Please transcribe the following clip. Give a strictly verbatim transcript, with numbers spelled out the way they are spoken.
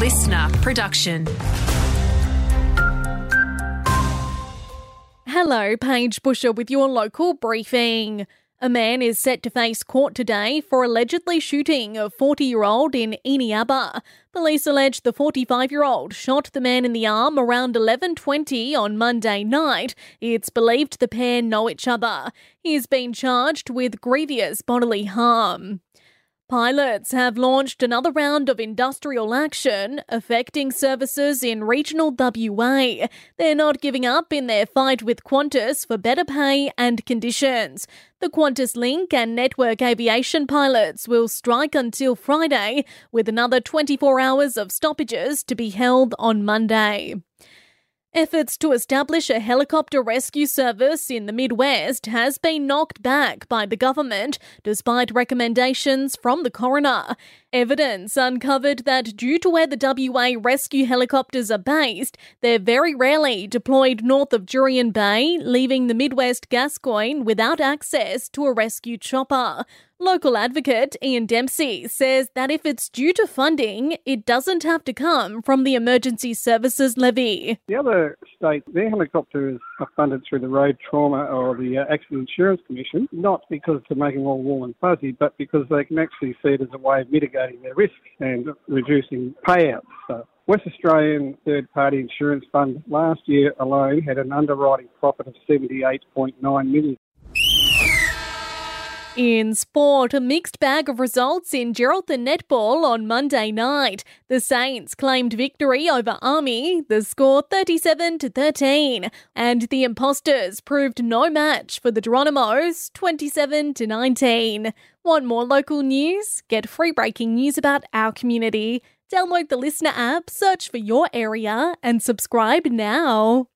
listener production. Hello, Paige Buescher with your local briefing. A man is set to face court today for allegedly shooting a forty-year-old in Eneabba. Police allege the forty-five-year-old shot the man in the arm around eleven twenty on Monday night. It's believed the pair know each other. He's been charged with grievous bodily harm. Pilots have launched another round of industrial action affecting services in regional W A. They're not giving up in their fight with Qantas for better pay and conditions. The QantasLink and Network Aviation pilots will strike until Friday, with another twenty-four hours of stoppages to be held on Monday. Efforts to establish a helicopter rescue service in the Midwest has been knocked back by the government, despite recommendations from the coroner. Evidence uncovered that due to where the W A rescue helicopters are based, they're very rarely deployed north of Jurien Bay, leaving the Midwest Gascoyne without access to a rescue chopper. Local advocate Ian Dempsey says that if it's due to funding, it doesn't have to come from the Emergency Services Levy. The other state, their helicopters are funded through the Road Trauma or the uh, Accident Insurance Commission, not because they're making all warm and fuzzy, but because they can actually see it as a way of mitigating their risk and reducing payouts. So West Australian third-party insurance fund last year alone had an underwriting profit of seventy-eight point nine million dollars. In sport, a mixed bag of results in Geraldton netball on Monday night. The Saints claimed victory over Army, the score thirty-seven to thirteen, and the Imposters proved no match for the Geronimos, twenty-seven to nineteen. Want more local news? Get free breaking news about our community. Download the Listener app, search for your area, and subscribe now.